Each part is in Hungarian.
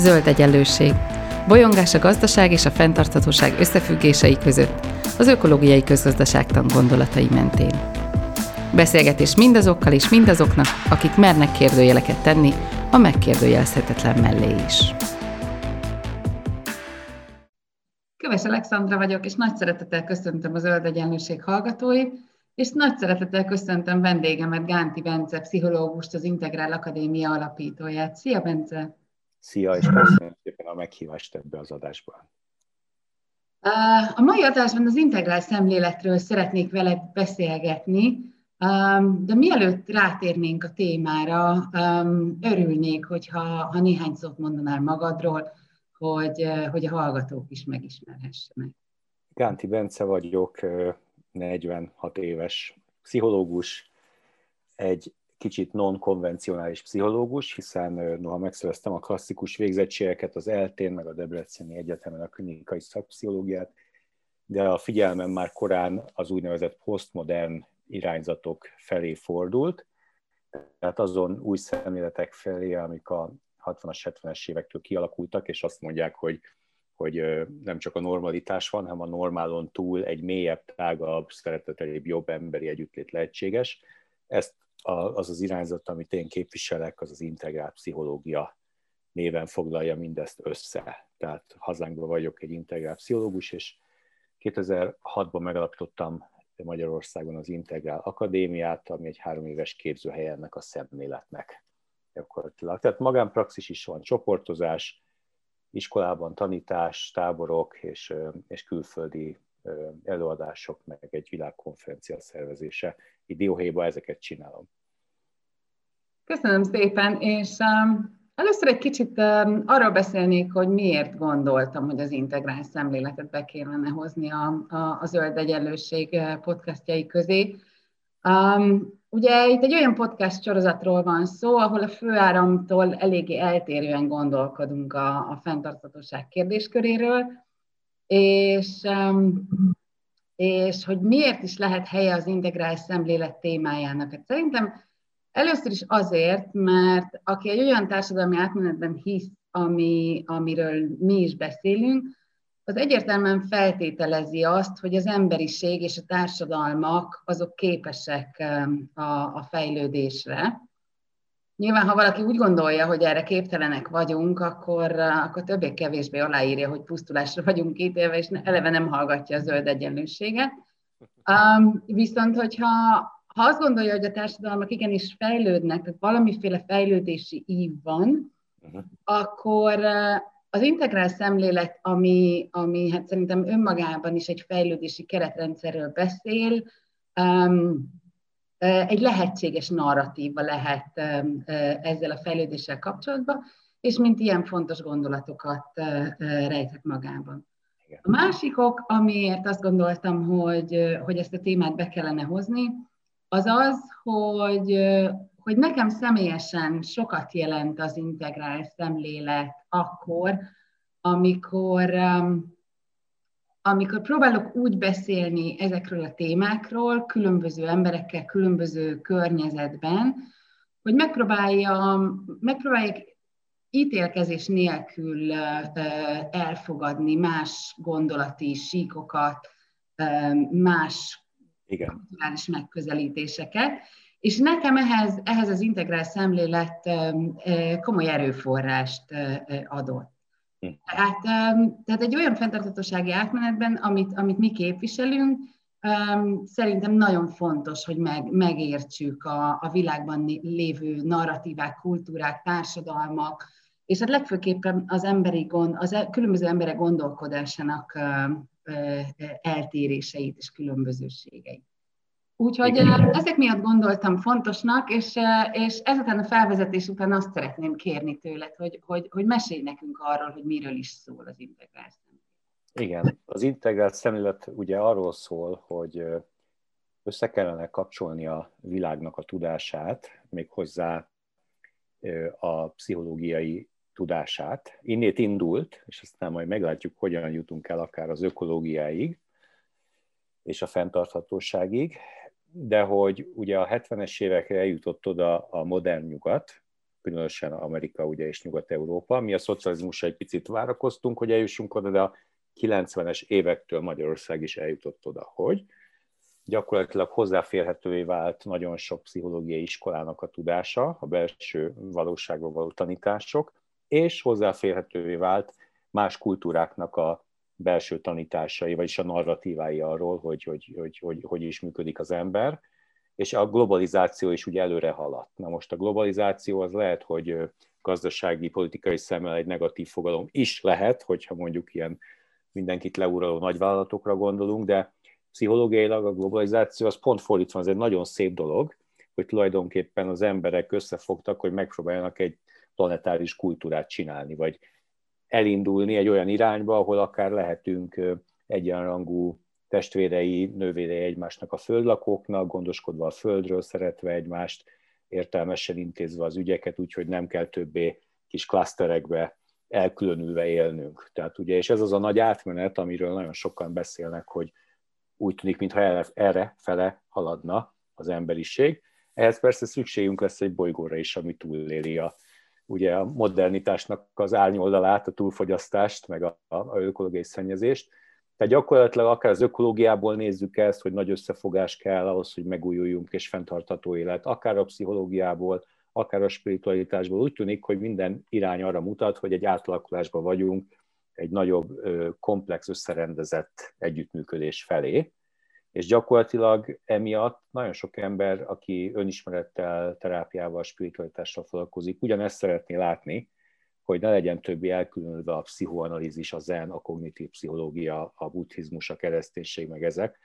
Zöld egyenlőség. Bolyongás a gazdaság és a fenntarthatóság összefüggései között, az ökológiai közgazdaságtan gondolatai mentén. Beszélgetés mindazokkal és mindazoknak, akik mernek kérdőjeleket tenni, a megkérdőjelezhetetlen mellé is. Köves Alexandra vagyok, és nagy szeretettel köszöntöm a Zöld Egyenlőség hallgatóit, és nagy szeretettel köszöntöm vendégemet, Gánti Bence, pszichológust, az Integrál Akadémia alapítóját. Szia, Bence! Szia, és köszönöm szépen a meghívást ebbe az adásban. A mai adásban az integrál szemléletről szeretnék veled beszélgetni, de mielőtt rátérnénk a témára, örülnék, hogyha néhány szót mondanál magadról, hogy a hallgatók is megismerhessenek. Gánti Bence vagyok, 46 éves pszichológus, egy kicsit non-konvencionális pszichológus, hiszen noha megszereztem a klasszikus végzettségeket, az Eltén, meg a Debreceni Egyetemen a klinikai szakpszichológiát, de a figyelmem már korán az úgynevezett posztmodern irányzatok felé fordult, tehát azon új szemléletek felé, amik a 60-as, 70-es évektől kialakultak, és azt mondják, hogy nem csak a normalitás van, hanem a normálon túl egy mélyebb, tágabb, szeretetelibb, jobb emberi együttlét lehetséges. Ezt az az irányzat, amit én képviselek, az az integrál pszichológia néven foglalja mindezt össze. Tehát hazánkban vagyok egy integrál pszichológus, és 2006-ban megalapítottam Magyarországon az Integrál Akadémiát, ami egy 3 éves képzőhely ennek a szemléletnek gyakorlatilag. Tehát magánpraxis is van, csoportozás, iskolában tanítás, táborok és külföldi előadások, meg egy világkonferencia szervezése. Így dióhéjban ezeket csinálom. Köszönöm szépen, és először egy kicsit arról beszélnék, hogy miért gondoltam, hogy az integrál szemléletet be kellene hozni a Zöld Egyenlőség podcastjai közé. Ugye itt egy olyan podcast sorozatról van szó, ahol a főáramtól eléggé eltérően gondolkodunk a fenntarthatóság kérdésköréről, és hogy miért is lehet helye az integrál szemlélet témájának. Hát szerintem először is azért, mert aki egy olyan társadalmi átmenetben hisz, amiről mi is beszélünk, az egyértelműen feltételezi azt, hogy az emberiség és a társadalmak azok képesek a fejlődésre. Nyilván, ha valaki úgy gondolja, hogy erre képtelenek vagyunk, akkor többé-kevésbé aláírja, hogy pusztulásra vagyunk ítélve, és eleve nem hallgatja a zöld egyenlőséget. Viszont, hogyha azt gondolja, hogy a társadalmak igenis fejlődnek, tehát valamiféle fejlődési ív van, akkor az integrál szemlélet, ami hát szerintem önmagában is egy fejlődési keretrendszerről beszél, egy lehetséges narratíva lehet ezzel a fejlődéssel kapcsolatban, és mint ilyen fontos gondolatokat rejthet magában. Igen. A másik ok, amiért azt gondoltam, hogy ezt a témát be kellene hozni, az az, hogy nekem személyesen sokat jelent az integrál szemlélet akkor, amikor próbálok úgy beszélni ezekről a témákról, különböző emberekkel, különböző környezetben, hogy megpróbálják ítélkezés nélkül elfogadni más gondolati síkokat, más kulturális megközelítéseket, és nekem ehhez az integrál szemlélet komoly erőforrást adott. Tehát egy olyan fenntarthatósági átmenetben, amit mi képviselünk, szerintem nagyon fontos, hogy megértsük a világban lévő narratívák, kultúrák, társadalmak, és hát legfőképpen az különböző emberek gondolkodásának eltéréseit és különbözőségeit. Úgyhogy ezek miatt gondoltam fontosnak, és ezután a felvezetés után azt szeretném kérni tőled, hogy mesélj nekünk arról, hogy miről is szól az integrált szemlélet. Igen, az integrált szemlélet ugye arról szól, hogy össze kellene kapcsolni a világnak a tudását, méghozzá a pszichológiai tudását. Innét indult, és aztán majd meglátjuk, hogyan jutunk el akár az ökológiáig és a fenntarthatóságig, de hogy ugye a 70-es évekre eljutott oda a modern nyugat, különösen Amerika ugye, és Nyugat-Európa. Mi a szocializmusra egy picit várakoztunk, hogy eljussunk oda, de a 90-es évektől Magyarország is eljutott oda, hogy gyakorlatilag hozzáférhetővé vált nagyon sok pszichológiai iskolának a tudása, a belső valóságban való tanítások, és hozzáférhetővé vált más kultúráknak a belső tanításai, vagyis a narratívái arról, hogy is működik az ember, és a globalizáció is ugye előre haladt. Na most a globalizáció az lehet, hogy gazdasági, politikai szemmel egy negatív fogalom is lehet, hogyha mondjuk ilyen mindenkit leuraló nagyvállalatokra gondolunk, de pszichológiailag a globalizáció az pont fordítva, az egy nagyon szép dolog, hogy tulajdonképpen az emberek összefogtak, hogy megpróbáljanak egy planetáris kultúrát csinálni, vagy elindulni egy olyan irányba, ahol akár lehetünk egyenrangú testvérei, nővérei egymásnak a földlakóknak, gondoskodva a földről, szeretve egymást, értelmesen intézve az ügyeket, úgyhogy nem kell többé kis klaszterekbe elkülönülve élnünk. Tehát ugye, és ez az a nagy átmenet, amiről nagyon sokan beszélnek, hogy úgy tűnik, mintha erre-fele haladna az emberiség. Ehhez persze szükségünk lesz egy bolygóra is, ami túléli ugye a modernitásnak az árnyoldalát, a túlfogyasztást, meg a ökológiai szennyezést. Tehát gyakorlatilag akár az ökológiából nézzük ezt, hogy nagy összefogás kell ahhoz, hogy megújuljunk és fenntartható élet, akár a pszichológiából, akár a spiritualitásból. Úgy tűnik, hogy minden irány arra mutat, hogy egy átalakulásban vagyunk, egy nagyobb, komplex, összerendezett együttműködés felé, és gyakorlatilag emiatt nagyon sok ember, aki önismerettel, terápiával, spiritualitással foglalkozik, ugyanezt szeretné látni, hogy ne legyen többé elkülönülve a pszichoanalízis, a zen, a kognitív pszichológia, a buddhizmus, a kereszténység, meg ezek,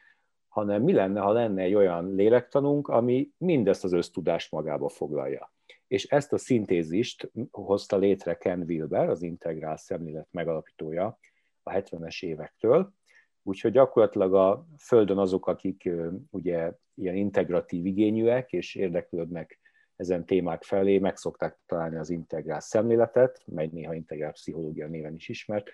hanem mi lenne, ha lenne egy olyan lélektanunk, ami mindezt az össztudást magába foglalja. És ezt a szintézist hozta létre Ken Wilber, az integrál szemlélet megalapítója a 70-es évektől, úgyhogy gyakorlatilag a Földön azok, akik ugye ilyen integratív igényűek és érdeklődnek ezen témák felé, meg szokták találni az integrál szemléletet, mely néha integrál pszichológia néven is ismert,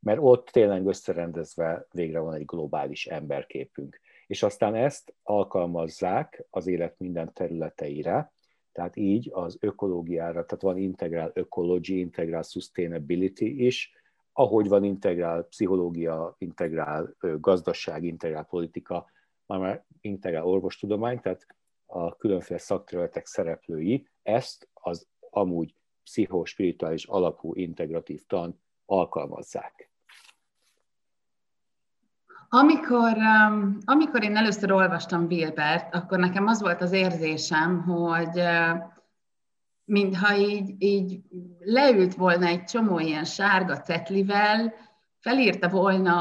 mert ott tényleg összerendezve végre van egy globális emberképünk. És aztán ezt alkalmazzák az élet minden területeire, tehát így az ökológiára, tehát van integrál ecology, integrál sustainability is, ahogy van integrál pszichológia, integrál gazdaság, integrál politika, már integrál orvostudomány, tehát a különféle szakterületek szereplői ezt az amúgy pszichospirituális alapú integratív tan alkalmazzák. Amikor én először olvastam Wilbert, akkor nekem az volt az érzésem, hogy mintha így leült volna egy csomó ilyen sárga cetlivel, felírta volna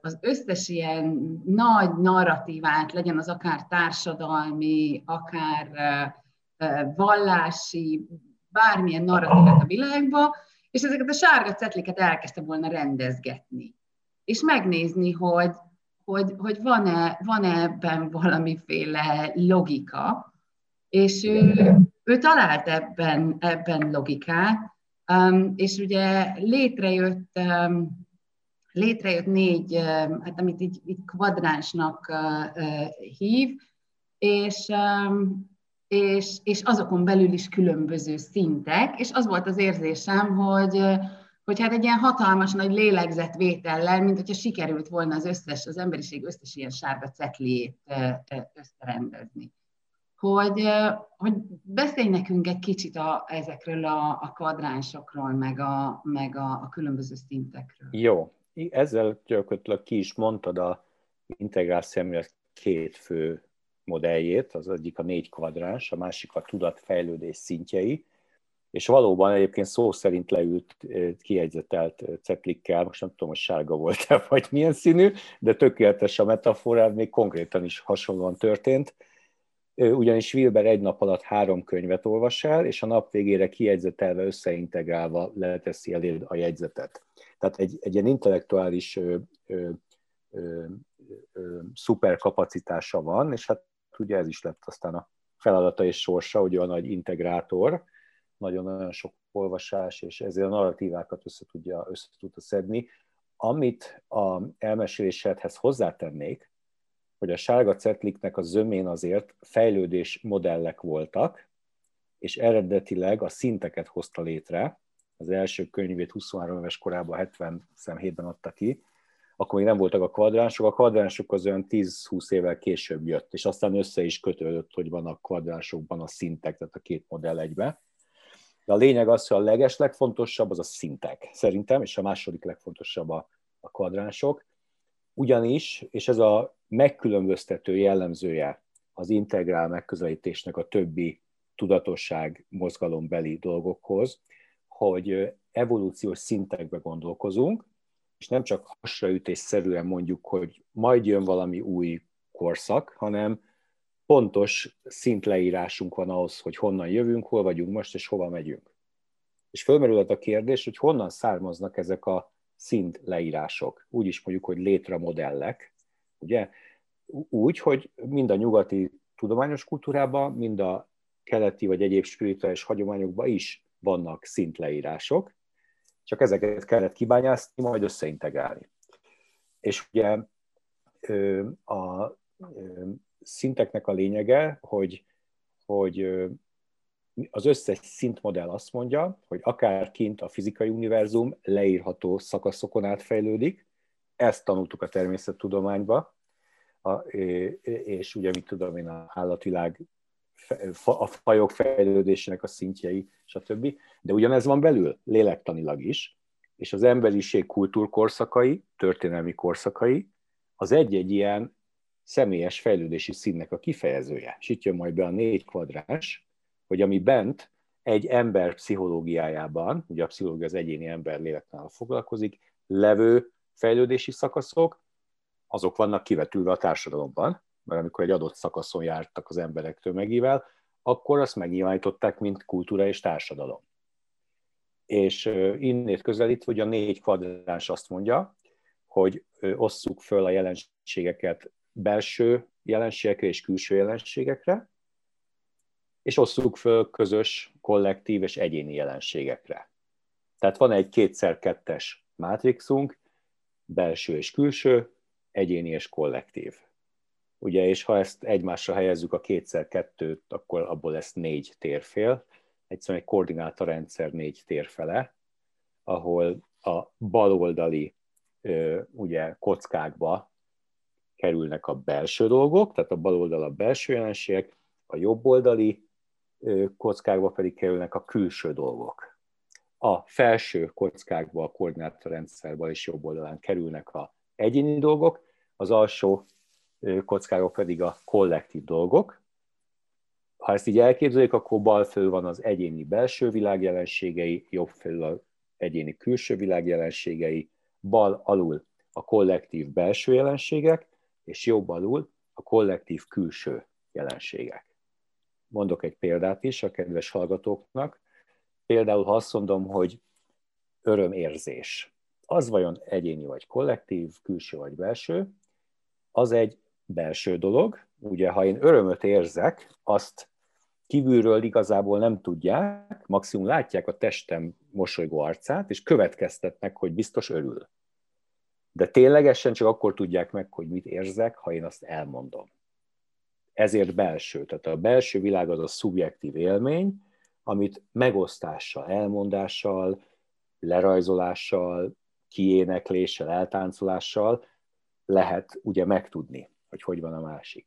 az összes ilyen nagy narratívát, legyen az akár társadalmi, akár vallási, bármilyen narratívát a világba, és ezeket a sárga cetliket elkezdte volna rendezgetni. És megnézni, hogy van-e ebben valamiféle logika, és ő talált ebben logikát, és ugye létrejött négy, hát amit így kvadránsnak hív, és azokon belül is különböző szintek, és az volt az érzésem, hogy hát egy ilyen hatalmas nagy lélegzetvétellel, mint hogyha sikerült volna az emberiség összes ilyen sárga cetliét összerendezni. Hogy beszélj nekünk egy kicsit ezekről a kvadránsokról, meg a különböző szintekről. Jó, ezzel gyakorlatilag ki is mondtad a integrál szemlélet két fő modelljét, az egyik a négy kvadráns, a másik a tudatfejlődés szintjei, és valóban egyébként szó szerint leült kiegyzetelt cetlikkel, most nem tudom, hogy sárga volt-e, vagy milyen színű, de tökéletes a metaforát, még konkrétan is hasonlóan történt, ugyanis Wilber egy nap alatt 3 könyvet olvas el, és a nap végére kiegyzetelve, összeintegrálva leteszi elé a jegyzetet. Tehát egy ilyen intellektuális szuperkapacitása van, és hát ugye ez is lett aztán a feladata és sorsa, hogy olyan nagy integrátor, nagyon-nagyon sok olvasás, és ezért a narratívákat össze tudta szedni. Amit az elmesélésedhez hozzátennék, hogy a sárga cetliknek a zömén azért fejlődés modellek voltak, és eredetileg a szinteket hozta létre. Az első könyvét 23 éves korában, 77-ben adta ki, akkor még nem voltak a kvadránsok. A kvadránsok az olyan 10-20 évvel később jött, és aztán össze is kötődött, hogy van a kvadránsokban a szintek, tehát a két modell egybe. De a lényeg az, hogy a legeslegfontosabb az a szintek, szerintem, és a második legfontosabb a kvadránsok. Ugyanis, és ez a megkülönböztető jellemzője az integrál megközelítésnek a többi tudatosság mozgalombeli dolgokhoz, hogy evolúciós szintekbe gondolkozunk, és nem csak hasraütésszerűen mondjuk, hogy majd jön valami új korszak, hanem pontos szintleírásunk van ahhoz, hogy honnan jövünk, hol vagyunk most, és hova megyünk. És fölmerülhet a kérdés, hogy honnan származnak ezek a szintleírások. Úgy is mondjuk, hogy létramodellek, ugye? Úgy, hogy mind a nyugati tudományos kultúrában, mind a keleti vagy egyéb spirituális hagyományokban is vannak szintleírások, csak ezeket kellett kibányászni, majd összeintegrálni. És ugye a szinteknek a lényege, hogy az összes szintmodell azt mondja, hogy akár kint a fizikai univerzum leírható szakaszokon átfejlődik, ezt tanultuk a természettudományba, és ugye, mit tudom én, a állatvilág, a fajok fejlődésének a szintjei, stb. De ugyanez van belül, lélektanilag is, és az emberiség kultúrkorszakai, történelmi korszakai, az egy-egy ilyen személyes fejlődési színnek a kifejezője. És itt jön majd be a 4 kvadráns, hogy ami bent egy ember pszichológiájában, ugye a pszichológia az egyéni ember lélektanával foglalkozik, levő fejlődési szakaszok, azok vannak kivetülve a társadalomban, mert amikor egy adott szakaszon jártak az emberek tömegével, akkor azt megnyilvánították, mint kultúra és társadalom. És innét közelítve, hogy a 4 kvadráns azt mondja, hogy osszuk föl a jelenségeket belső jelenségekre és külső jelenségekre, és osszuk föl közös, kollektív és egyéni jelenségekre. Tehát van egy 2x2-es mátrixunk, belső és külső, egyéni és kollektív. Ugye, és ha ezt egymásra helyezzük a 2x2-t, akkor abból lesz 4 térfél, egyszerűen egy koordinátarendszer 4 térfele, ahol a baloldali ugye, kockákba kerülnek a belső dolgok, tehát a baloldal a belső jelenségek, a jobboldali kockákba pedig kerülnek a külső dolgok. A felső kockákba, a koordinátorrendszerbe és jobb oldalán kerülnek a egyéni dolgok, az alsó kockákba pedig a kollektív dolgok. Ha ezt így elképzeljük, akkor bal felül van az egyéni belső világ jelenségei, jobb felül az egyéni külső világ jelenségei, bal alul a kollektív belső jelenségek, és jobb alul a kollektív külső jelenségek. Mondok egy példát is a kedves hallgatóknak. Például, ha azt mondom, hogy örömérzés, az vajon egyéni vagy kollektív, külső vagy belső, az egy belső dolog. Ugye, ha én örömöt érzek, azt kívülről igazából nem tudják, maximum látják a testem mosolygó arcát, és következtetnek, hogy biztos örül. De ténylegesen csak akkor tudják meg, hogy mit érzek, ha én azt elmondom. Ezért belső. Tehát a belső világ az a szubjektív élmény, amit megosztással, elmondással, lerajzolással, kiénekléssel, eltáncolással lehet ugye megtudni, hogy van a másik.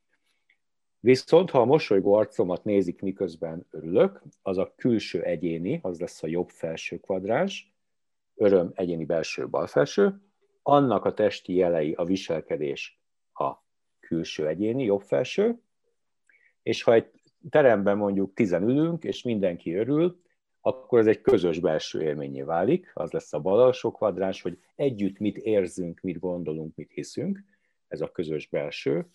Viszont, ha a mosolygó arcomat nézik, miközben örülök, az a külső egyéni, az lesz a jobb felső kvadráns, öröm egyéni belső, bal felső, annak a testi jelei, a viselkedés a külső egyéni, jobb felső, és ha egy teremben mondjuk 10-en ülünk, és mindenki örül, akkor ez egy közös belső élményé válik, az lesz a bal alsó kvadráns, hogy együtt mit érzünk, mit gondolunk, mit hiszünk, ez a közös belső,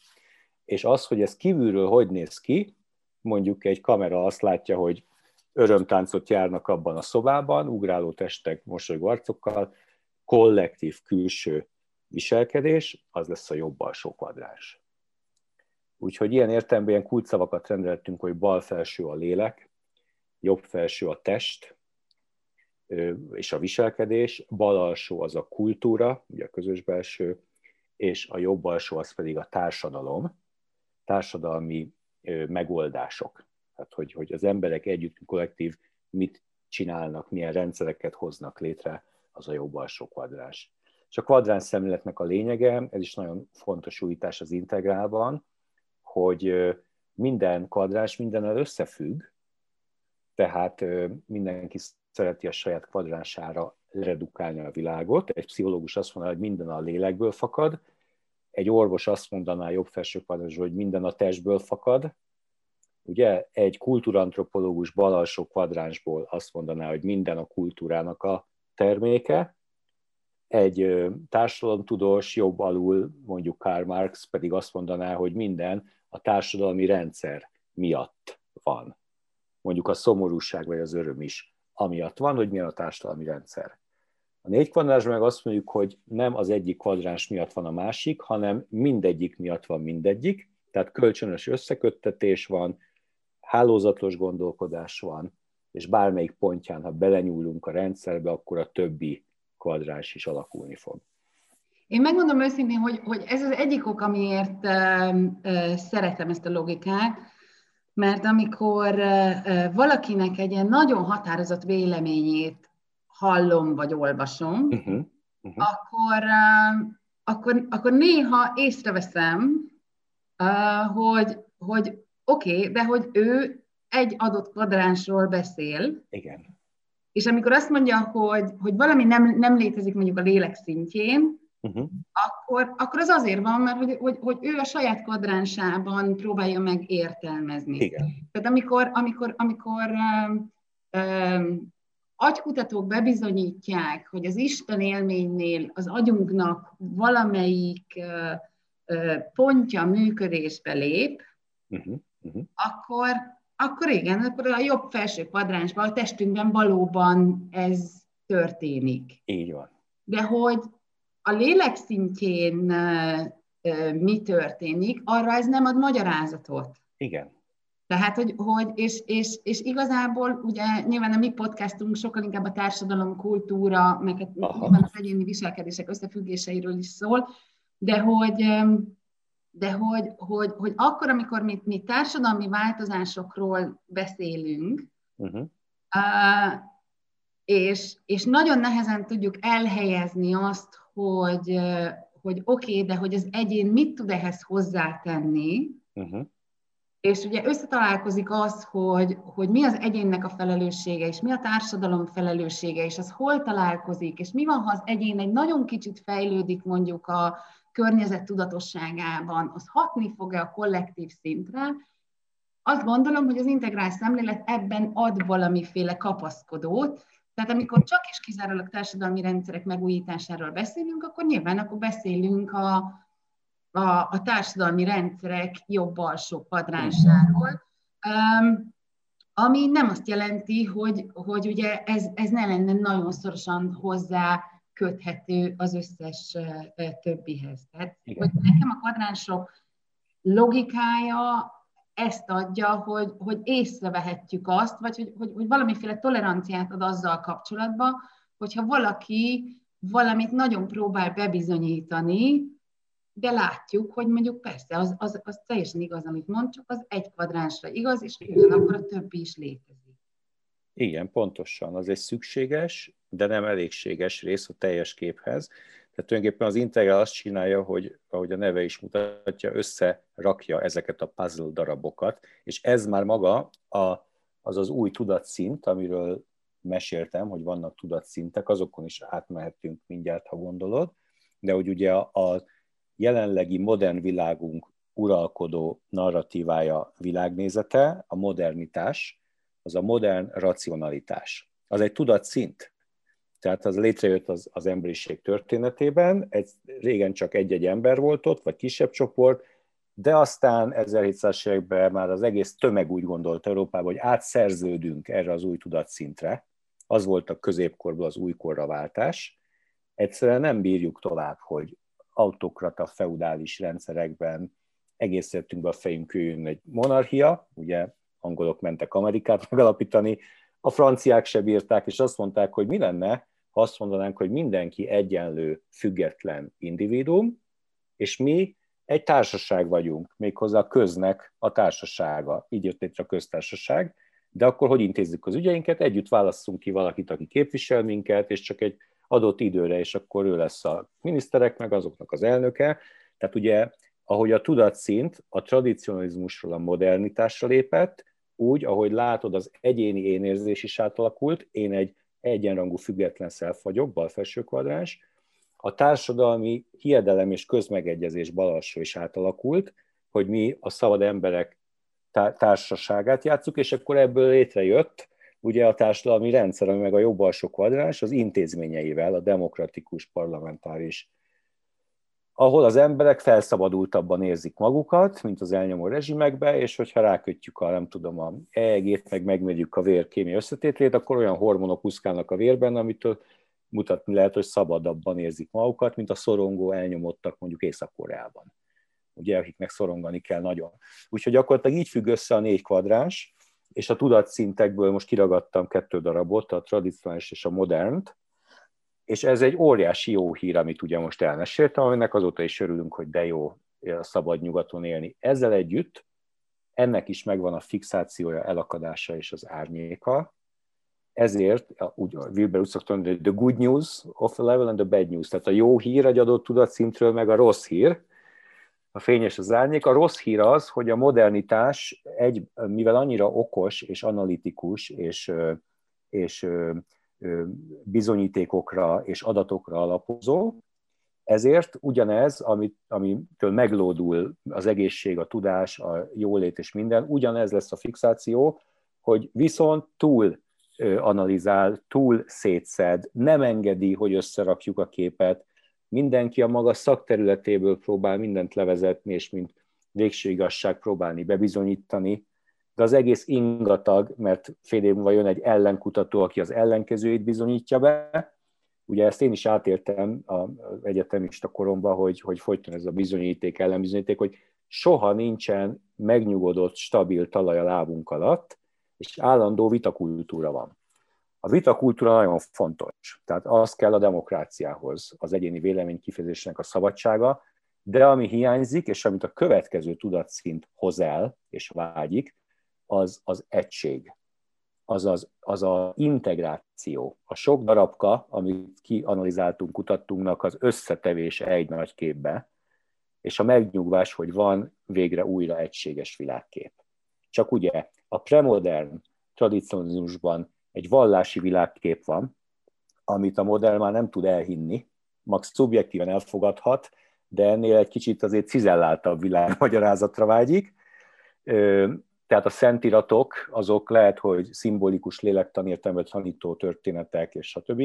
és az, hogy ez kívülről hogy néz ki, mondjuk egy kamera azt látja, hogy örömtáncot járnak abban a szobában, ugráló testek mosolygó arcokkal, kollektív külső viselkedés, az lesz a jobb alsó kvadráns. Úgyhogy ilyen értelemben ilyen kulcsszavakat rendeltünk, hogy bal felső a lélek, jobb felső a test és a viselkedés, bal alsó az a kultúra, ugye a közös belső, és a jobb alsó az pedig a társadalmi megoldások. Tehát, hogy az emberek együtt, kollektív, mit csinálnak, milyen rendszereket hoznak létre, az a jobb alsó kvadráns. És a kvadráns szemléletnek a lényege, ez is nagyon fontos újítás az integrálban, hogy minden kvadráns mindennel összefügg, tehát mindenki szereti a saját kvadránsára redukálni a világot. Egy pszichológus azt mondaná, hogy minden a lélekből fakad, egy orvos azt mondaná jobb felső kvadránsból, hogy minden a testből fakad, ugye egy kultúrantropológus bal alsó kvadránsból azt mondaná, hogy minden a kultúrának a terméke, egy társadalomtudós jobb alul, mondjuk Karl Marx pedig azt mondaná, hogy minden a társadalmi rendszer miatt van. Mondjuk a szomorúság vagy az öröm is amiatt van, hogy milyen a társadalmi rendszer. A négy kvadránsban meg azt mondjuk, hogy nem az egyik kvadráns miatt van a másik, hanem mindegyik miatt van mindegyik, tehát kölcsönös összeköttetés van, hálózatos gondolkodás van, és bármelyik pontján, ha belenyúlunk a rendszerbe, akkor a többi kvadráns is alakulni fog. Én megmondom őszintén, hogy ez az egyik ok, amiért szeretem ezt a logikát, mert amikor valakinek egy ilyen nagyon határozott véleményét hallom vagy olvasom, Akkor néha észreveszem, hogy oké, de hogy ő egy adott kvadránsról beszél. Igen. És amikor azt mondja, hogy valami nem létezik mondjuk a lélek szintjén, akkor az azért van, mert hogy ő a saját kvadránsában próbálja meg értelmezni. Igen. Tehát amikor agykutatók bebizonyítják, hogy az Isten élménynél az agyunknak valamelyik pontja működésbe lép, akkor igen, akkor a jobb felső kvadránsban, a testünkben valóban ez történik. Így van. De hogy a lélek szintjén mi történik, arra ez nem ad magyarázatot. Igen. Tehát, és igazából ugye nyilván a mi podcastunk sokkal inkább a társadalom, kultúra, meg az egyéni viselkedések összefüggéseiről is szól, de hogy akkor, amikor mi társadalmi változásokról beszélünk, és nagyon nehezen tudjuk elhelyezni azt, hogy oké, de hogy az egyén mit tud ehhez hozzátenni, és ugye összetalálkozik az, hogy mi az egyénnek a felelőssége, és mi a társadalom felelőssége, és az hol találkozik, és mi van, ha az egyén egy nagyon kicsit fejlődik mondjuk a környezet tudatosságában, az hatni fog-e a kollektív szintre? Azt gondolom, hogy az integrál szemlélet ebben ad valamiféle kapaszkodót, tehát amikor csak és kizárólag társadalmi rendszerek megújításáról beszélünk, akkor nyilván beszélünk a társadalmi rendszerek jobb alsó kvadránsáról, ami nem azt jelenti, hogy ugye ez ne lenne nagyon szorosan hozzá köthető az összes többihez. Tehát, hogy nekem a kvadránsok logikája ezt adja, hogy észrevehetjük azt, vagy hogy valamiféle toleranciát ad azzal kapcsolatban, hogyha valaki valamit nagyon próbál bebizonyítani, de látjuk, hogy mondjuk persze, az teljesen igaz, amit mond, csak az egy kvadránsra igaz, és ugyanakkor a többi is létezik. Igen, pontosan. Az egy szükséges, de nem elégséges rész a teljes képhez. Tehát tulajdonképpen az integrál azt csinálja, hogy ahogy a neve is mutatja, összerakja ezeket a puzzle darabokat, és ez már maga az új tudatszint, amiről meséltem, hogy vannak tudatszintek, azokon is átmehetünk mindjárt, ha gondolod, de hogy ugye a jelenlegi modern világunk uralkodó narratívája, világnézete, a modernitás, az a modern racionalitás. Az egy tudatszint. Tehát az létrejött az emberiség történetében, régen csak egy-egy ember volt ott, vagy kisebb csoport, de aztán 1700-as években már az egész tömeg úgy gondolt Európában, hogy átszerződünk erre az új tudatszintre. Az volt a középkorból az újkorra váltás. Egyszerűen nem bírjuk tovább, hogy autokrata, feudális rendszerekben egész életünkben a fejünk jön egy monarchia, ugye angolok mentek Amerikát megalapítani, a franciák se bírták, és azt mondták, hogy mi lenne, ha azt mondanánk, hogy mindenki egyenlő, független individuum, és mi egy társaság vagyunk, méghozzá a köznek a társasága. Így jött létre a köztársaság, de akkor hogy intézzük az ügyeinket? Együtt válasszunk ki valakit, aki képvisel minket, és csak egy adott időre, és akkor ő lesz a miniszterek, meg azoknak az elnöke. Tehát ugye, ahogy a tudatszint a tradicionalizmusról a modernitásra lépett, úgy, ahogy látod, az egyéni énérzés is átalakult, én egy egyenrangú független szelf vagyok, bal felső kvadráns, a társadalmi hiedelem és közmegegyezés bal alsó is átalakult, hogy mi a szabad emberek társaságát játsszuk, és akkor ebből létrejött ugye a társadalmi rendszer, ami meg a jobb alsó kvadráns az intézményeivel, a demokratikus parlamentáris, ahol az emberek felszabadultabban érzik magukat, mint az elnyomó rezsimekbe, és hogyha rákötjük a, nem tudom, a EEG-t, meg megmérjük a vérkémia összetételét, akkor olyan hormonok úszkálnak a vérben, amitől mutatni lehet, hogy szabadabban érzik magukat, mint a szorongó elnyomottak mondjuk Észak-Koreában. Ugye, akiknek szorongani kell nagyon. Úgyhogy gyakorlatilag így függ össze a 4 kvadráns, és a tudatszintekből most kiragadtam 2 darabot, a tradicionális és a modernt, és ez egy óriási jó hír, amit ugye most elmeséltem, aminek azóta is örülünk, hogy de jó, szabad nyugaton élni. Ezzel együtt ennek is megvan a fixációja, elakadása és az árnyéka, ezért, Wilber úgy szokta mondani, the good news of the level and the bad news, tehát a jó hír egy adott tudatszintről, meg a rossz hír, a fény és az árnyék. A rossz hír az, hogy a modernitás, mivel annyira okos és analitikus és bizonyítékokra és adatokra alapozó, ezért ugyanez, amitől meglódul az egészség, a tudás, a jólét és minden, ugyanez lesz a fixáció, hogy viszont túl analizál, túl szétszed, nem engedi, hogy összerakjuk a képet, mindenki a maga szakterületéből próbál mindent levezetni, és mint végső igazság próbálni bebizonyítani, de az egész ingatag, mert fél év múlva jön egy ellenkutató, aki az ellenkezőjét bizonyítja be. Ugye ezt én is átértem az egyetemista koromban, hogy folyton ez a bizonyíték, ellenbizonyíték, hogy soha nincsen megnyugodott, stabil talaj a lábunk alatt, és állandó vitakultúra van. A vitakultúra nagyon fontos, tehát az kell a demokráciához, az egyéni vélemény kifejezésének a szabadsága, de ami hiányzik, és amit a következő tudatszint hoz el, és vágyik, az egység, az integráció. A sok darabka, amit kianalizáltunk, kutattunknak, az összetevés egy nagy képbe, és a megnyugvás, hogy van végre újra egységes világkép. Csak ugye a premodern tradicionalizmusban egy vallási világkép van, amit a modern már nem tud elhinni, max szubjektíven elfogadhat, de ennél egy kicsit azért cizelláltabb világmagyarázatra vágyik. Tehát a szentiratok, azok lehet, hogy szimbolikus lélektan értelmű tanító történetek, és stb.,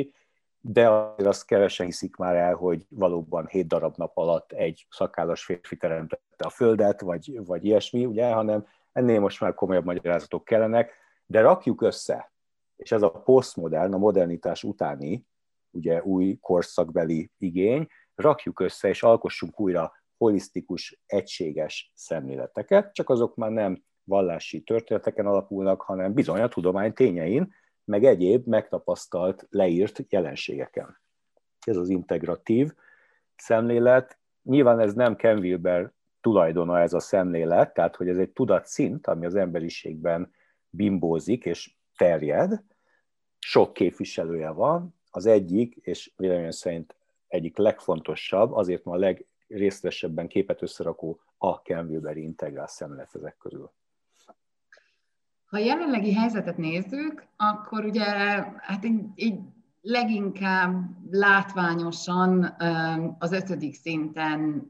de azért azt kevesen hiszik már el, hogy valóban 7 darab nap alatt egy szakállas férfi teremtette a földet, vagy ilyesmi, ugye, hanem ennél most már komolyabb magyarázatok kellenek, de rakjuk össze, és ez a posztmodern, a modernitás utáni, ugye új korszakbeli igény, rakjuk össze, és alkossunk újra holisztikus, egységes szemléleteket, csak azok már nem vallási történeteken alapulnak, hanem bizony a tudomány tényein, meg egyéb megtapasztalt, leírt jelenségeken. Ez az integratív szemlélet. Nyilván ez nem Ken Wilber tulajdona, ez a szemlélet, tehát hogy ez egy tudatszint, ami az emberiségben bimbózik és terjed. Sok képviselője van, az egyik, és véleményem szerint egyik legfontosabb, azért ma a legrészletesebben képet összerakó a Ken Wilberi integrál szemlélet ezek közül. Ha a jelenlegi helyzetet nézzük, akkor ugye hát így leginkább látványosan az 5. szinten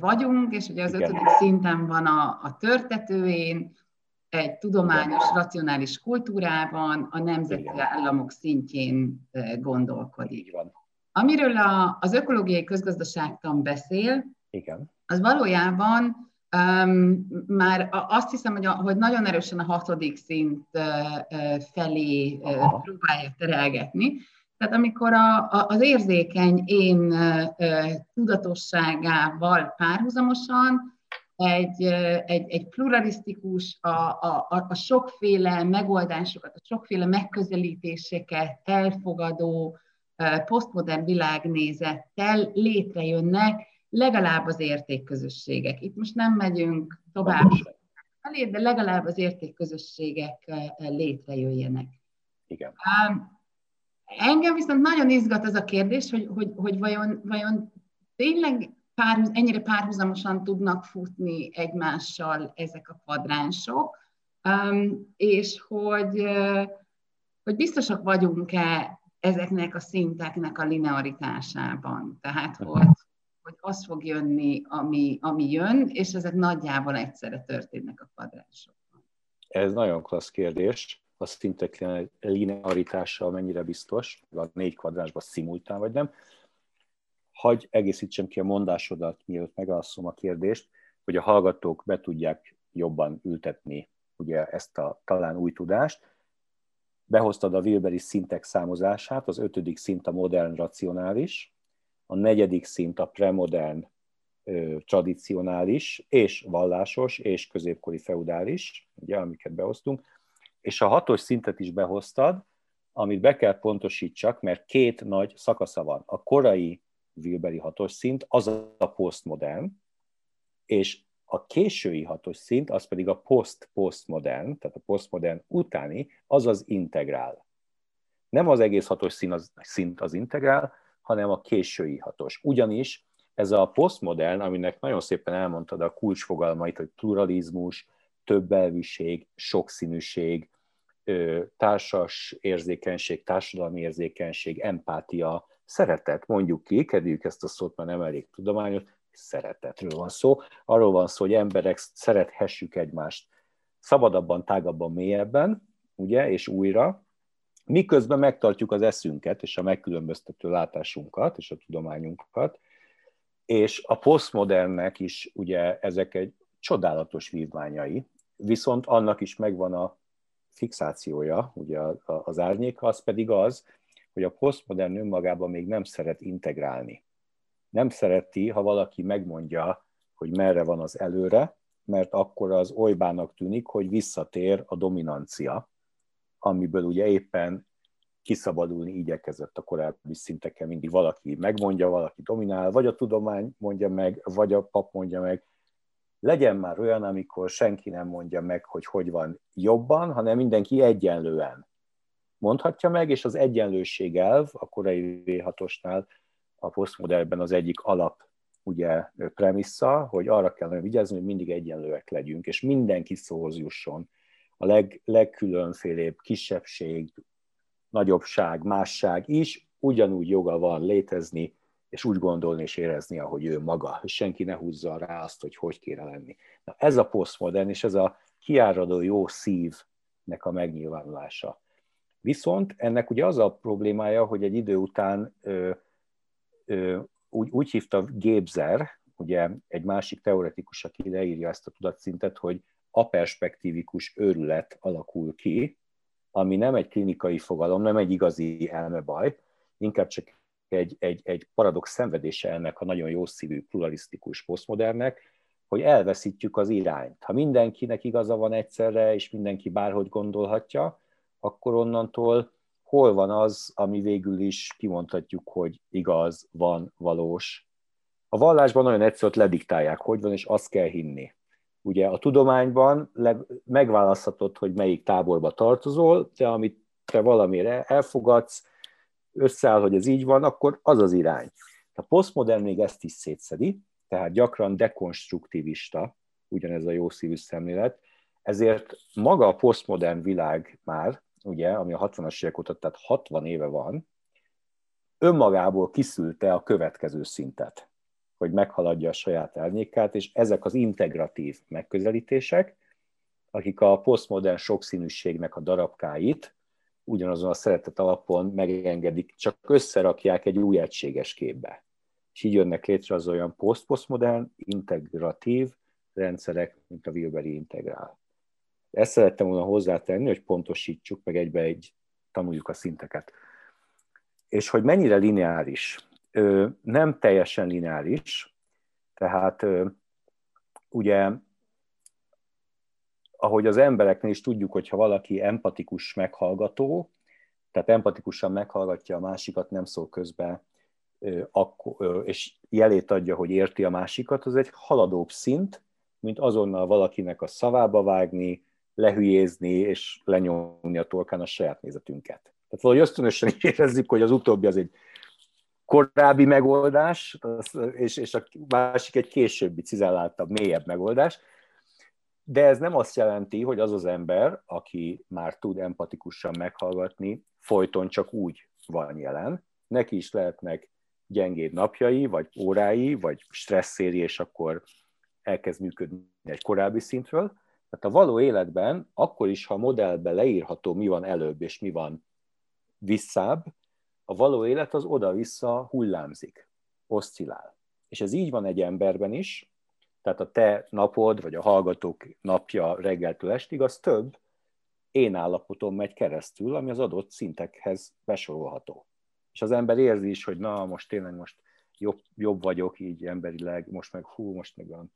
vagyunk, és ugye az 5. szinten van a törtetőén, egy tudományos, racionális kultúrában, a nemzetállamok szintjén gondolkodik. Igen. Amiről az ökológiai közgazdaságtan beszél, igen, az valójában már azt hiszem, hogy nagyon erősen a 6. szint felé próbálja terelgetni. Tehát amikor az érzékeny én tudatosságával párhuzamosan egy pluralisztikus, a sokféle megoldásokat, a sokféle megközelítéseket elfogadó posztmodern világnézettel létrejönnek legalább az értékközösségek. Itt most nem megyünk tovább felé, de legalább az értékközösségek létrejöjjenek. Igen. Engem viszont nagyon izgat az a kérdés, hogy vajon tényleg ennyire párhuzamosan tudnak futni egymással ezek a kvadránsok, és hogy biztosak vagyunk-e ezeknek a szinteknek a linearitásában. Tehát, hogy az fog jönni, ami jön, és ezek nagyjából egyszerre történnek a kvadránsokban. Ez nagyon klassz kérdés. A szintek linearitása mennyire biztos, a 4 kvadránsban szimultán vagy nem. Hagy egészítsem ki a mondásodat, mielőtt megalszom a kérdést, hogy a hallgatók be tudják jobban ültetni ugye ezt a talán új tudást. Behoztad a Wilberi szintek számozását, az 5. szint a modern racionális, a 4. szint a premodern tradicionális, és vallásos, és középkori feudális, ugye, amiket behoztunk, és a 6. szintet is behoztad, amit be kell pontosítsak, mert 2 nagy szakasza van. A korai Wilberi 6. szint az a postmodern, és a késői 6. szint az pedig a post-postmodern, tehát a postmodern utáni, az az integrál. Nem az egész 6. szint az integrál, hanem a késői 6. Ugyanis ez a postmodern, aminek nagyon szépen elmondtad a kulcsfogalmait, hogy pluralizmus, többelvűség, sokszínűség, társas érzékenység, társadalmi érzékenység, empátia, szeretet, mondjuk ki, kedjük ezt a szót, mert nem elég tudományos, szeretetről van szó. Arról van szó, hogy emberek szerethessük egymást szabadabban, tágabban, mélyebben, ugye, és újra, miközben megtartjuk az eszünket, és a megkülönböztető látásunkat, és a tudományunkat, és a posztmodernnek is, ugye, ezek egy csodálatos vívmányai, viszont annak is megvan a fixációja, ugye az árnyéka, az pedig az, hogy a posztmodern önmagában még nem szeret integrálni. Nem szereti, ha valaki megmondja, hogy merre van az előre, mert akkor az olybának tűnik, hogy visszatér a dominancia, amiből ugye éppen kiszabadulni igyekezett a korábbi szinteken, mindig valaki megmondja, valaki dominál, vagy a tudomány mondja meg, vagy a pap mondja meg. Legyen már olyan, amikor senki nem mondja meg, hogy van jobban, hanem mindenki egyenlően mondhatja meg, és az egyenlőség elv a korai V6-osnál a posztmodernben az egyik alap ugye, premissza, hogy arra kellene vigyázni, hogy mindig egyenlőek legyünk, és mindenki szóhoz jusson. A legkülönfélébb kisebbség, nagyobbság, másság is ugyanúgy joga van létezni, és úgy gondolni és érezni, ahogy ő maga, hogy senki ne húzza rá azt, hogy kéne lenni. Na, ez a posztmodern, és ez a kiáradó jó szívnek a megnyilvánulása. Viszont ennek ugye az a problémája, hogy egy idő után úgy hívta Gébzer, ugye egy másik teoretikus, aki leírja ezt a tudatszintet, hogy aperspektívikus őrület alakul ki, ami nem egy klinikai fogalom, nem egy igazi elmebaj, inkább csak egy paradox szenvedése ennek a nagyon jószívű, pluralisztikus posztmodernnek, hogy elveszítjük az irányt. Ha mindenkinek igaza van egyszerre, és mindenki bárhogy gondolhatja, akkor onnantól hol van az, ami végül is kimondhatjuk, hogy igaz, van, valós. A vallásban nagyon egyszerűen lediktálják, hogy van, és azt kell hinni. Ugye a tudományban megválaszthatod, hogy melyik táborba tartozol, de amit te valamire elfogadsz, összeáll, hogy ez így van, akkor az az irány. A posztmodern még ezt is szétszedi, tehát gyakran dekonstruktivista, ugyanez a jószívű szemlélet, ezért maga a posztmodern világ már, ugye, ami a 60-as évek óta, tehát 60 éve van, önmagából kiszülte a következő szintet, hogy meghaladja a saját árnyékát, és ezek az integratív megközelítések, akik a posztmodern sokszínűségnek a darabkáit ugyanazon a szeretet alapon megengedik, csak összerakják egy új egységes képbe. És így jönnek létre az olyan posztmodern, integratív rendszerek, mint a Wilberi integrál. Ezt szerettem volna hozzátenni, hogy pontosítsuk, meg egybe tanuljuk a szinteket. És hogy mennyire lineáris? Nem teljesen lineáris, tehát ugye, ahogy az embereknél is tudjuk, hogyha valaki empatikus meghallgató, tehát empatikusan meghallgatja a másikat, nem szól közbe, és jelét adja, hogy érti a másikat, az egy haladóbb szint, mint azonnal valakinek a szavába vágni, lehülyézni és lenyomni a torkán a saját nézetünket. Tehát valahogy ösztönösen is érezzük, hogy az utóbbi az egy korábbi megoldás, és a másik egy későbbi, cizelláltabb, mélyebb megoldás. De ez nem azt jelenti, hogy az az ember, aki már tud empatikusan meghallgatni, folyton csak úgy van jelen. Neki is lehetnek gyengébb napjai, vagy órái, vagy stressz éri, és akkor elkezd működni egy korábbi szintről. Tehát a való életben, akkor is, ha modellbe leírható, mi van előbb, és mi van visszább, a való élet az oda-vissza hullámzik, oszcillál. És ez így van egy emberben is, tehát a te napod, vagy a hallgatók napja reggeltől estig, az több én állapoton megy keresztül, ami az adott szintekhez besorolható. És az ember érzi is, hogy na, most tényleg most jobb vagyok így emberileg, most meg olyan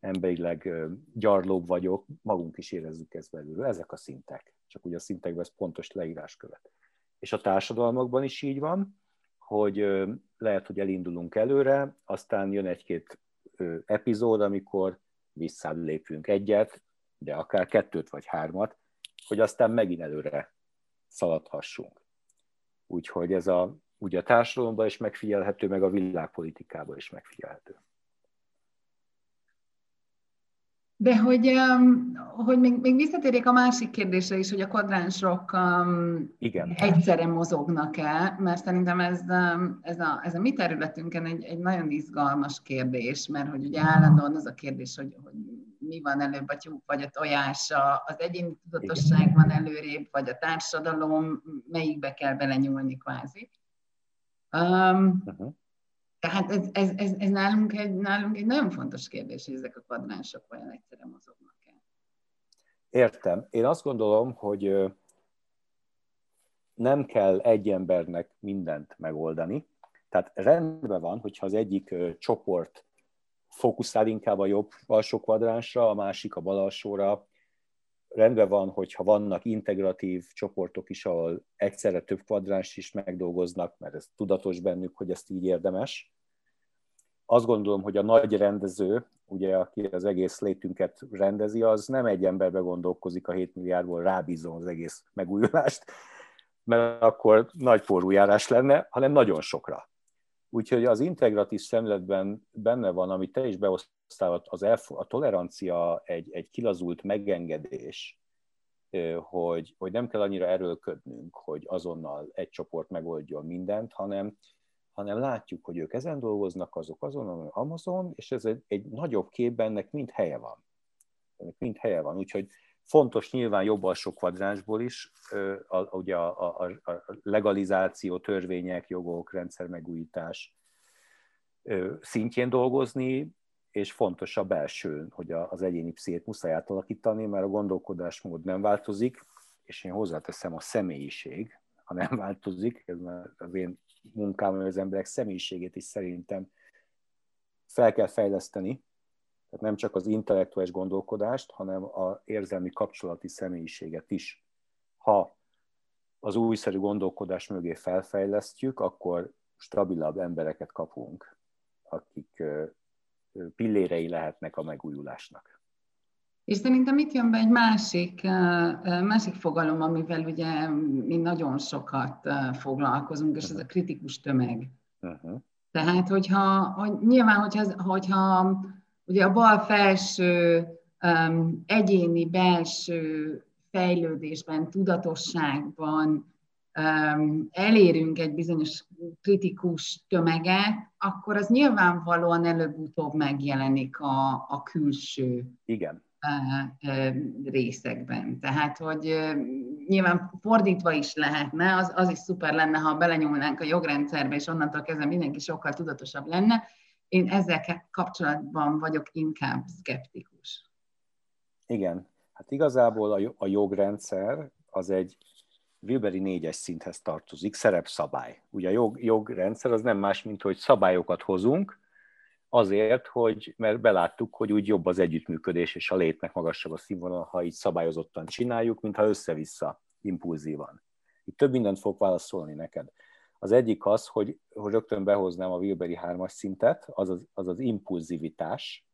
emberileg gyarlóbb vagyok, magunk is érezzük ezt belül. Ezek a szintek. Csak ugye a szintekben ez pontos leírás követ. És a társadalmakban is így van, hogy lehet, hogy elindulunk előre, aztán jön egy-két epizód, amikor visszalépünk egyet, de akár kettőt vagy hármat, hogy aztán megint előre szaladhassunk. Úgyhogy ez ugye a társadalomban is megfigyelhető, meg a világpolitikában is megfigyelhető. De hogy még visszatérjék a másik kérdésre is, hogy a kvadránsok egyszerre mozognak-e, mert szerintem ez a mi területünkön egy nagyon izgalmas kérdés, mert hogy ugye állandóan az a kérdés, hogy mi van előbb, a tyúk vagy a tojás, az egyéni tudatosság van előrébb, vagy a társadalom, melyikbe kell belenyúlni kvázi. Tehát ez nálunk egy nagyon fontos kérdés, hogy ezek a kvadránsok olyan egyszerre mozognak el. Értem. Én azt gondolom, hogy nem kell egy embernek mindent megoldani. Tehát rendben van, hogyha az egyik csoport fókuszál inkább a jobb alsó kvadránsra, a másik a bal alsóra. Rendben van, hogyha vannak integratív csoportok is, ahol egyszerre több kvadráns is megdolgoznak, mert ez tudatos bennük, hogy ezt így érdemes. Azt gondolom, hogy a nagy rendező, ugye, aki az egész létünket rendezi, az nem egy emberbe gondolkozik a 7 milliárdból, rábízom az egész megújulást, mert akkor nagy forrójárás lenne, hanem nagyon sokra. Úgyhogy az integratív szemletben benne van, amit te is beosztál, a tolerancia egy kilazult megengedés, hogy nem kell annyira erőlködnünk, hogy azonnal egy csoport megoldjon mindent, hanem látjuk, hogy ők ezen dolgoznak, azok azonnal Amazon, és ez egy nagyobb képben ennek mind helye van. Úgyhogy fontos nyilván jobb alsó kvadránsból is, ugye a legalizáció, törvények, jogok, rendszermegújítás szintjén dolgozni, és fontos a belsőn, hogy az egyéni pszichét muszáj átalakítani, mert a gondolkodásmód nem változik, és én hozzáteszem, a személyiség, ha nem változik, ez már az én munkám, az emberek személyiségét is szerintem fel kell fejleszteni. Tehát nem csak az intellektuális gondolkodást, hanem az érzelmi kapcsolati személyiséget is. Ha az újszerű gondolkodás mögé felfejlesztjük, akkor stabilabb embereket kapunk, akik pillérei lehetnek a megújulásnak. És szerintem itt jön be egy másik fogalom, amivel ugye mi nagyon sokat foglalkozunk, és ez a kritikus tömeg. Tehát, hogyha ugye a bal felső egyéni belső fejlődésben, tudatosságban elérünk egy bizonyos kritikus tömeget, akkor az nyilvánvalóan előbb-utóbb megjelenik a külső részekben. Tehát, hogy nyilván fordítva is lehetne, az is szuper lenne, ha belenyúlnánk a jogrendszerbe, és onnantól kezdve mindenki sokkal tudatosabb lenne. Én ezzel kapcsolatban vagyok inkább szkeptikus. Igen, hát igazából a jogrendszer az egy Wilberi 4-es szinthez tartozik, szerepszabály. Ugye a jogrendszer az nem más, mint hogy szabályokat hozunk azért, mert beláttuk, hogy úgy jobb az együttműködés és a létnek magasabb a színvonal, ha így szabályozottan csináljuk, mintha össze-vissza impulzívan. Itt több mindent fog válaszolni neked. Az egyik az, hogy rögtön behoznám a Wilberi 3-as szintet, az az impulzivitás.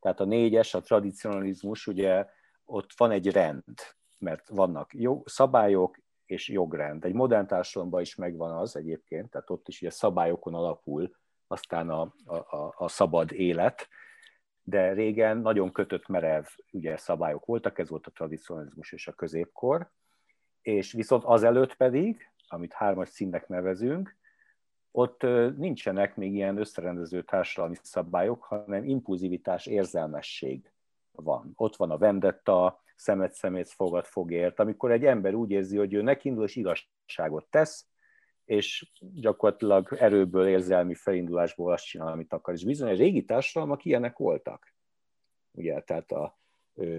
Tehát a 4-es, a tradicionalizmus, ugye ott van egy rend, mert vannak szabályok és jogrend. Egy modern társadalomban is megvan az egyébként, tehát ott is ugye szabályokon alapul aztán a szabad élet, de régen nagyon kötött merev ugye szabályok voltak, ez volt a tradicionalizmus és a középkor, és viszont azelőtt pedig, amit 3-as színnek nevezünk, ott nincsenek még ilyen összerendező társadalmi szabályok, hanem impulzivitás, érzelmesség van. Ott van a vendetta, szemet-szemét, fogad-fogért, amikor egy ember úgy érzi, hogy ő nekiindul és igazságot tesz, és gyakorlatilag erőből, érzelmi felindulásból azt csinál, amit akar. És bizony, a régi társadalmak ilyenek voltak. Ugye, tehát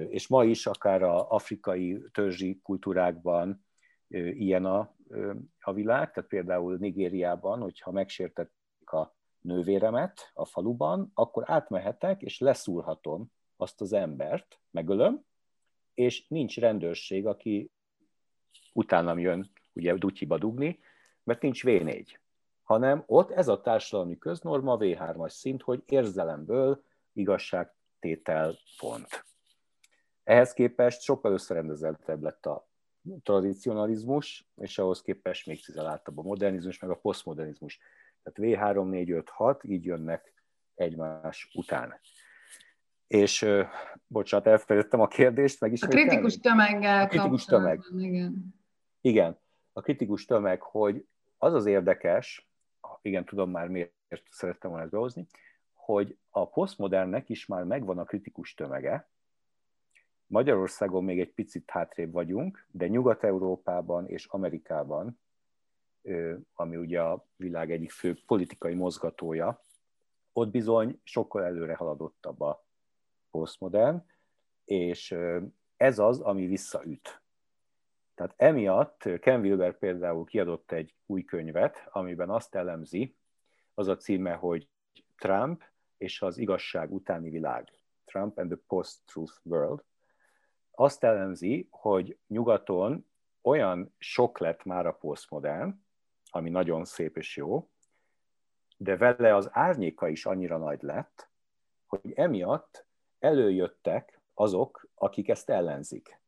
és ma is akár az afrikai törzsi kultúrákban ilyen a világ, tehát például Nigériában, hogyha megsértették a nővéremet a faluban, akkor átmehetek, és leszúrhatom azt az embert, megölöm, és nincs rendőrség, aki utánam jön ugye dutyiba dugni, mert nincs V4, hanem ott ez a társadalmi köznorma V3-as szint, hogy érzelemből igazságtétel pont. Ehhez képest sokkal összerendezettebb lett a tradicionalizmus, és ahhoz képest még cizelátabb a modernizmus, meg a posztmodernizmus. Tehát V3, 4, 5, 6, így jönnek egymás után. És, bocsánat, elfelejtettem a kérdést, meg is. A kritikus tömeggel kapcsolatban, igen. Igen, a kritikus tömeg, hogy az érdekes, igen, tudom már miért szerettem volna ezt behozni, hogy a posztmodernnek is már megvan a kritikus tömege. Magyarországon még egy picit hátrébb vagyunk, de Nyugat-Európában és Amerikában, ami ugye a világ egyik fő politikai mozgatója, ott bizony sokkal előre haladottabb a posztmodern, és ez az, ami visszaüt. Tehát emiatt Ken Wilber például kiadott egy új könyvet, amiben azt elemzi, az a címe, hogy Trump és az igazság utáni világ. Trump and the Post-Truth World. Azt elemzi, hogy nyugaton olyan sok lett már a posztmodern, ami nagyon szép és jó, de vele az árnyéka is annyira nagy lett, hogy emiatt előjöttek azok, akik ezt ellenzik.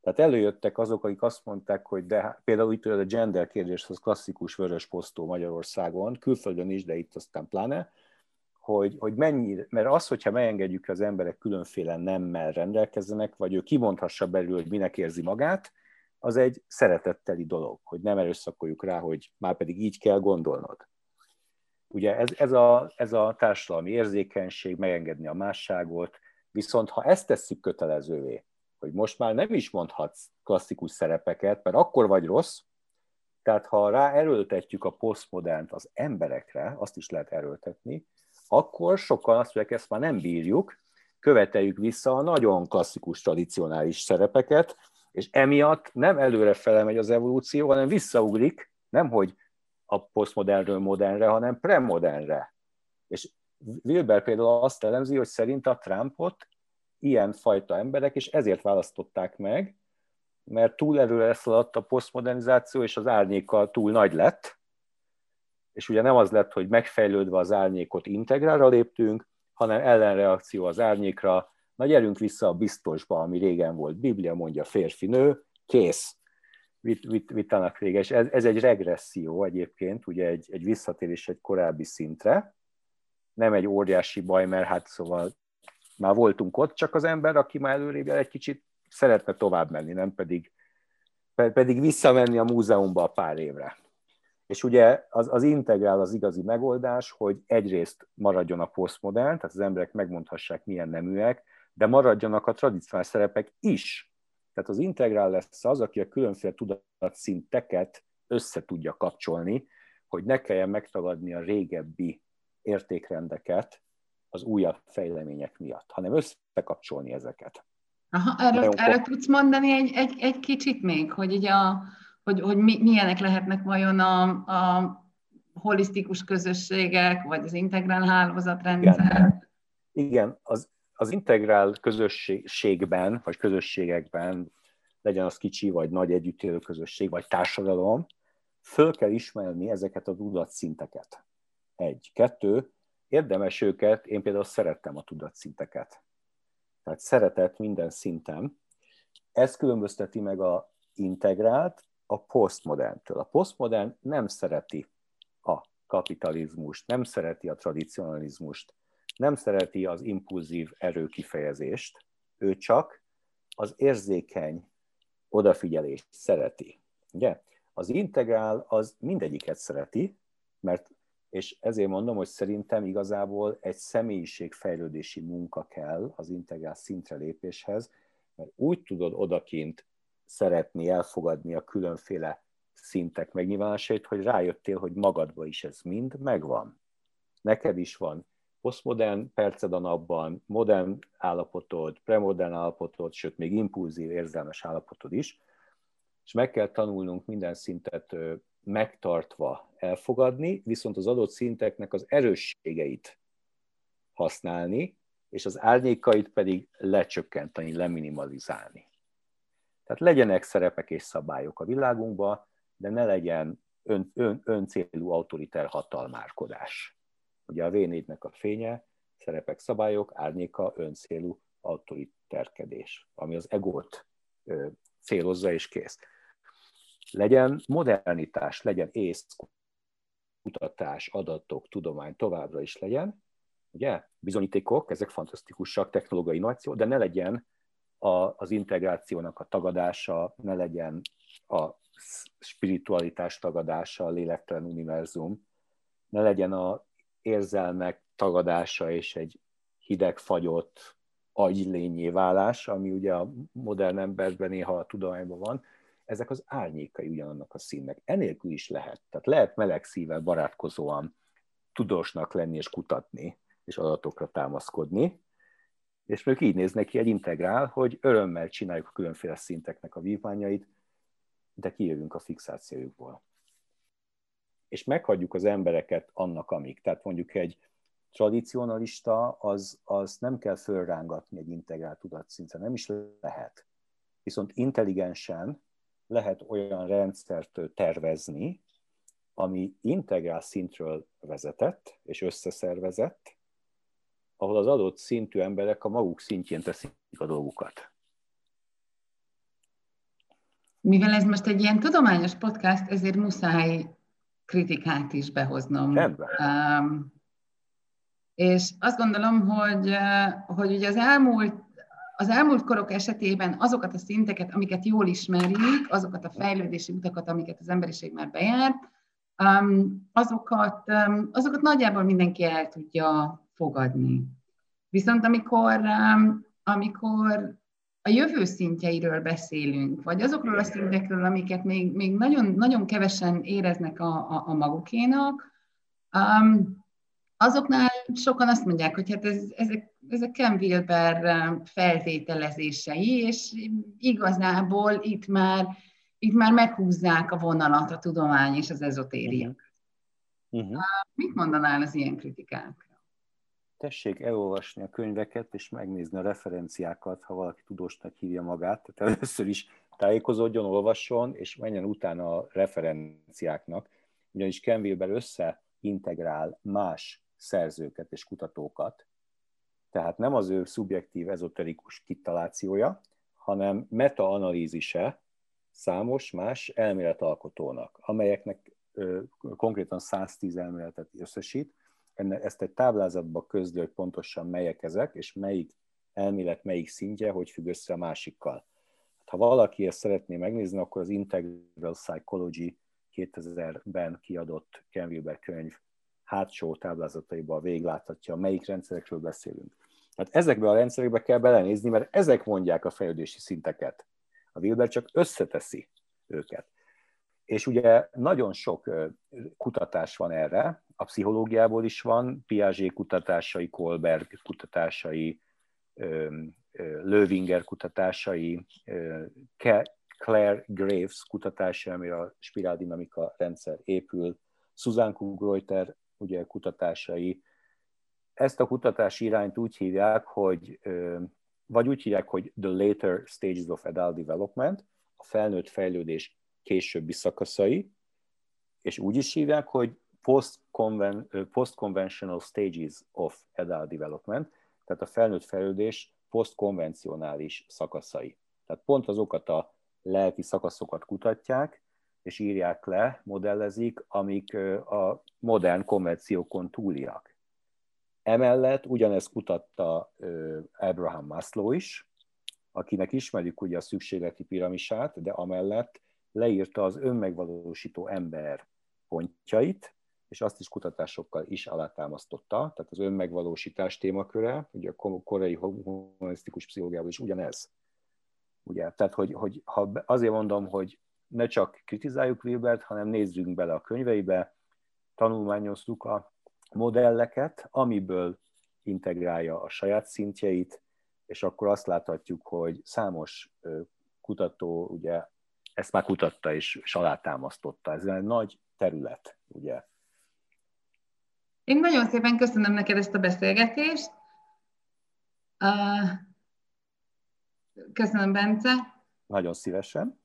Tehát előjöttek azok, akik azt mondták, hogy de, például itt a gender kérdés, az klasszikus vörös posztó Magyarországon, külföldön is, de itt aztán pláne, hogy mennyire, mert az, hogyha megengedjük az emberek különféle nemmel rendelkezzenek, vagy ő kimondhassa belül, hogy minek érzi magát, az egy szeretetteli dolog, hogy nem erőszakoljuk rá, hogy már pedig így kell gondolnod. Ugye ez a társadalmi érzékenység, megengedni a másságot, viszont ha ezt tesszük kötelezővé, hogy most már nem is mondhatsz klasszikus szerepeket, mert akkor vagy rossz, tehát ha rá erőltetjük a posztmodernt az emberekre, azt is lehet erőltetni, akkor sokan azt mondják, ezt már nem bírjuk, követeljük vissza a nagyon klasszikus, tradicionális szerepeket, és emiatt nem előrefele megy az evolúció, hanem visszaugrik, nemhogy a posztmodernről modernre, hanem premodernre. És Wilber például azt elemzi, hogy szerint a Trumpot ilyen fajta emberek, és ezért választották meg, mert túl előre szaladt a posztmodernizáció, és az árnyéka túl nagy lett, és ugye nem az lett, hogy megfejlődve az árnyékot integrálra léptünk, hanem ellenreakció az árnyékra, na gyerünk vissza a biztosba, ami régen volt, Biblia mondja férfi-nő, kész, vitának vége. És ez egy regresszió egyébként, ugye egy visszatérés egy korábbi szintre, nem egy óriási baj, mert hát szóval már voltunk ott, csak az ember, aki már előrébb egy kicsit szeretne tovább menni, nem pedig visszamenni a múzeumba a pár évre. És ugye az integrál az igazi megoldás, hogy egyrészt maradjon a posztmodern, tehát az emberek megmondhassák, milyen neműek, de maradjanak a tradicionális szerepek is. Tehát az integrál lesz az, aki a különféle tudatszinteket össze tudja kapcsolni, hogy ne kelljen megtagadni a régebbi értékrendeket az újabb fejlemények miatt, hanem összekapcsolni ezeket. Aha, erről tudsz mondani egy kicsit még, hogy így hogy milyenek lehetnek vajon a holisztikus közösségek, vagy az integrál hálózatrendszer? Igen, az integrál közösségben, vagy közösségekben, legyen az kicsi, vagy nagy együttélő közösség, vagy társadalom, Föl kell ismerni ezeket a tudatszinteket. 1, 2, érdemes őket, én például szerettem a tudatszinteket. Tehát szeretett minden szinten. Ez különbözteti meg a integrált a posztmoderntől. A posztmodern nem szereti a kapitalizmust, nem szereti a tradicionalizmust, nem szereti az impulzív erőkifejezést, ő csak az érzékeny odafigyelést szereti. Ugye? Az integrál az mindegyiket szereti, mert, és ezért mondom, hogy szerintem igazából egy személyiségfejlődési munka kell az integrál szintre lépéshez, mert úgy tudod odakint szeretni, elfogadni a különféle szintek megnyilvánulásait, hogy rájöttél, hogy magadban is ez mind megvan. Neked is van posztmodern perced a napban, modern állapotod, premodern állapotod, sőt még impulzív, érzelmes állapotod is, és meg kell tanulnunk minden szintet megtartva elfogadni, viszont az adott szinteknek az erősségeit használni, és az árnyékait pedig lecsökkenteni, leminimalizálni. Tehát legyenek szerepek és szabályok a világunkban, de ne legyen öncélú autoriter hatalmárkodás. Ugye a V4-nek a fénye, szerepek, szabályok, árnyéka, öncélú autoriterkedés, ami az egót célozza és kész. Legyen modernitás, legyen ész, kutatás, adatok, tudomány továbbra is legyen, ugye? Bizonyítékok, ezek fantasztikusak, technológiai innováció, de ne legyen az integrációnak a tagadása, ne legyen a spiritualitás tagadása, a lélektelen univerzum, ne legyen az érzelmek tagadása és egy hideg fagyott agylényé válás, ami ugye a modern emberben néha a tudományban van, ezek az árnyékai ugyanannak a színnek. Enélkül is lehet. Tehát lehet meleg szívvel barátkozóan tudósnak lenni és kutatni, és adatokra támaszkodni, és még így néz neki egy integrál, hogy örömmel csináljuk a különféle szinteknek a vívmányait, de kijövünk a fixációjukból. És meghagyjuk az embereket annak, amik. Tehát mondjuk egy tradicionalista, az nem kell fölrángatni egy integrált tudatszintre, nem is lehet. Viszont intelligensen lehet olyan rendszert tervezni, ami integrál szintről vezetett és összeszervezett, ahol az adott szintű emberek a maguk szintjén teszik a dolgukat. Mivel ez most egy ilyen tudományos podcast, ezért muszáj kritikát is behoznom. És azt gondolom, hogy ugye az elmúlt korok esetében azokat a szinteket, amiket jól ismerjük, azokat a fejlődési utakat, amiket az emberiség már bejárt, azokat nagyjából mindenki el tudja fogadni. Viszont amikor a jövő szintjeiről beszélünk, vagy azokról a szintekről, amiket még nagyon, nagyon kevesen éreznek a magukénak, azoknál sokan azt mondják, hogy hát ezek Ken Wilber feltételezései, és igazából itt már meghúzzák a vonalat a tudomány és az ezotéria. Mit mondanál az ilyen kritikákra? Tessék elolvasni a könyveket, és megnézni a referenciákat, ha valaki tudósnak hívja magát. Tehát először is tájékozódjon, olvasson, és menjen utána a referenciáknak. Ugyanis Ken Wilber összeintegrál más szerzőket és kutatókat. Tehát nem az ő szubjektív, ezoterikus kitalációja, hanem metaanalízise számos más elméletalkotónak, amelyeknek konkrétan 110 elméletet összesít. Ezt egy táblázatba közlő, hogy pontosan melyek ezek, és melyik elmélet, melyik szintje, hogy függ össze a másikkal. Ha valaki ezt szeretné megnézni, akkor az Integral Psychology 2000-ben kiadott Ken Wilber könyv hátsó táblázataiban végláthatja, melyik rendszerekről beszélünk. Hát ezekbe a rendszerekbe kell belenézni, mert ezek mondják a fejlődési szinteket. A Wilber csak összeteszi őket. És ugye nagyon sok kutatás van erre, a pszichológiából is van, Piaget kutatásai, Kohlberg kutatásai, Löwinger kutatásai, Clare Graves kutatásai, amire a spiráldinamika rendszer épül, Suzanne Kugreuter ugye kutatásai. Ezt a kutatási irányt úgy hívják, hogy the later stages of adult development, a felnőtt fejlődés későbbi szakaszai, és úgy is hívják, hogy post-conventional stages of adult development, tehát a felnőtt fejlődés posztkonvencionális szakaszai. Tehát pont azokat a lelki szakaszokat kutatják, és írják le, modellezik, amik a modern konvenciókon túliak. Emellett ugyanezt kutatta Abraham Maslow is, akinek ismerjük ugye a szükségleti piramisát, de amellett leírta az önmegvalósító ember pontjait, és azt is kutatásokkal is alátámasztotta, tehát az önmegvalósítás témaköre, ugye a korai humanisztikus pszichológiában is ugyanez. Ugye, tehát, hogy ha azért mondom, hogy ne csak kritizáljuk Wilbert, hanem nézzünk bele a könyveibe, tanulmányozzuk a modelleket, amiből integrálja a saját szintjeit, és akkor azt láthatjuk, hogy számos kutató, ugye, ezt már kutatta és alátámasztotta. Ez egy nagy terület, ugye. Én nagyon szépen köszönöm neked ezt a beszélgetést. Köszönöm, Bence. Nagyon szívesen.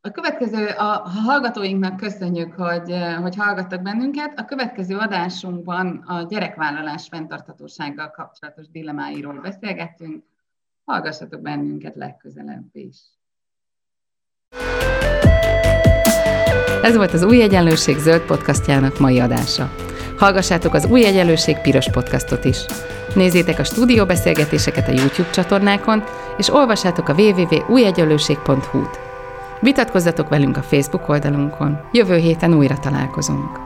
A következő, a hallgatóinknak köszönjük, hogy hallgattak bennünket. A következő adásunkban a gyerekvállalás fenntarthatósággal kapcsolatos dilemmáiról beszélgettünk. Hallgassatok bennünket legközelebb is. Ez volt az Új Egyenlőség zöld podcastjának mai adása. Hallgassátok az Új Egyenlőség piros podcastot is. Nézzétek a stúdióbeszélgetéseket a YouTube csatornákon, és olvassátok a www.újegyenlőség.hu-t. Vitatkozzatok velünk a Facebook oldalunkon. Jövő héten újra találkozunk.